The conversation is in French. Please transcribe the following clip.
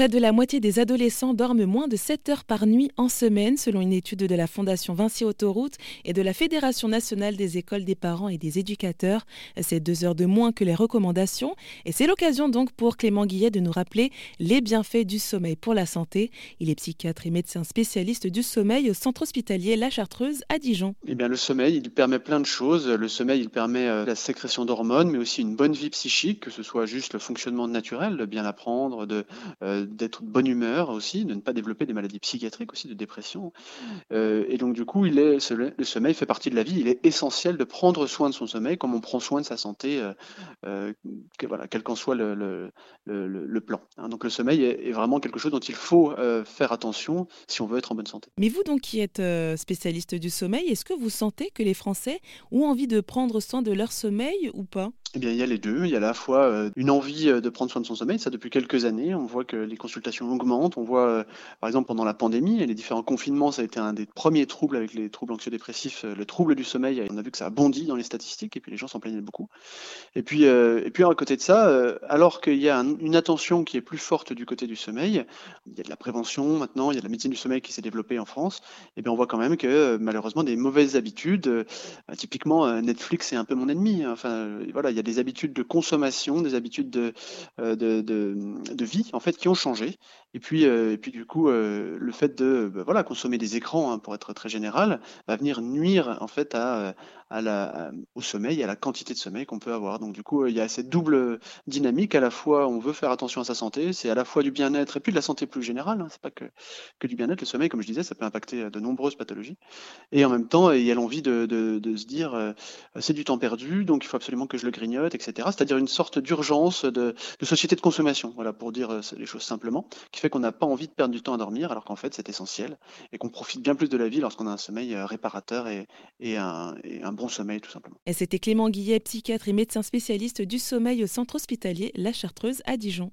Près de la moitié des adolescents dorment moins de 7 heures par nuit en semaine, selon une étude de la Fondation Vinci Autoroute et de la Fédération Nationale des Écoles des Parents et des Éducateurs. C'est 2 heures de moins que les recommandations. Et c'est l'occasion donc pour Clément Guillet de nous rappeler les bienfaits du sommeil pour la santé. Il est psychiatre et médecin spécialiste du sommeil au centre hospitalier La Chartreuse à Dijon. Eh bien, le sommeil, il permet plein de choses. Le sommeil, il permet la sécrétion d'hormones, mais aussi une bonne vie psychique, que ce soit juste le fonctionnement naturel, de bien apprendre, d'être de bonne humeur aussi, de ne pas développer des maladies psychiatriques aussi, de dépression. Et donc du coup, le sommeil fait partie de la vie, il est essentiel de prendre soin de son sommeil comme on prend soin de sa santé, quel qu'en soit le plan. Donc le sommeil est vraiment quelque chose dont il faut faire attention si on veut être en bonne santé. Mais vous donc qui êtes spécialiste du sommeil, est-ce que vous sentez que les Français ont envie de prendre soin de leur sommeil ou pas ? Eh bien, il y a les deux. Il y a à la fois une envie de prendre soin de son sommeil. Ça, depuis quelques années, on voit que les consultations augmentent. On voit, par exemple, pendant la pandémie et les différents confinements, ça a été un des premiers troubles avec les troubles anxio-dépressifs. Le trouble du sommeil, on a vu que ça a bondi dans les statistiques et puis les gens s'en plaignaient beaucoup. Et puis à côté de ça, alors qu'il y a une attention qui est plus forte du côté du sommeil, il y a de la prévention maintenant, il y a de la médecine du sommeil qui s'est développée en France. Eh bien, on voit quand même que malheureusement, des mauvaises habitudes, typiquement Netflix est un peu mon ennemi. Enfin, voilà, il y a des habitudes de consommation, des habitudes de vie en fait qui ont changé. Et puis du coup, le fait de consommer des écrans, pour être très général, va venir nuire en fait au sommeil, à la quantité de sommeil qu'on peut avoir. Donc du coup, il y a cette double dynamique. À la fois, on veut faire attention à sa santé, c'est à la fois du bien-être et puis de la santé plus générale. C'est pas que du bien-être. Le sommeil, comme je disais, ça peut impacter de nombreuses pathologies. Et en même temps, il y a l'envie de se dire, c'est du temps perdu, donc il faut absolument que je le grignote, etc. C'est-à-dire une sorte d'urgence de société de consommation, pour dire les choses simplement, qui fait qu'on n'a pas envie de perdre du temps à dormir, alors qu'en fait c'est essentiel et qu'on profite bien plus de la vie lorsqu'on a un sommeil réparateur et un bon sommeil tout simplement. Et c'était Clément Guillet, psychiatre et médecin spécialiste du sommeil au centre hospitalier La Chartreuse à Dijon.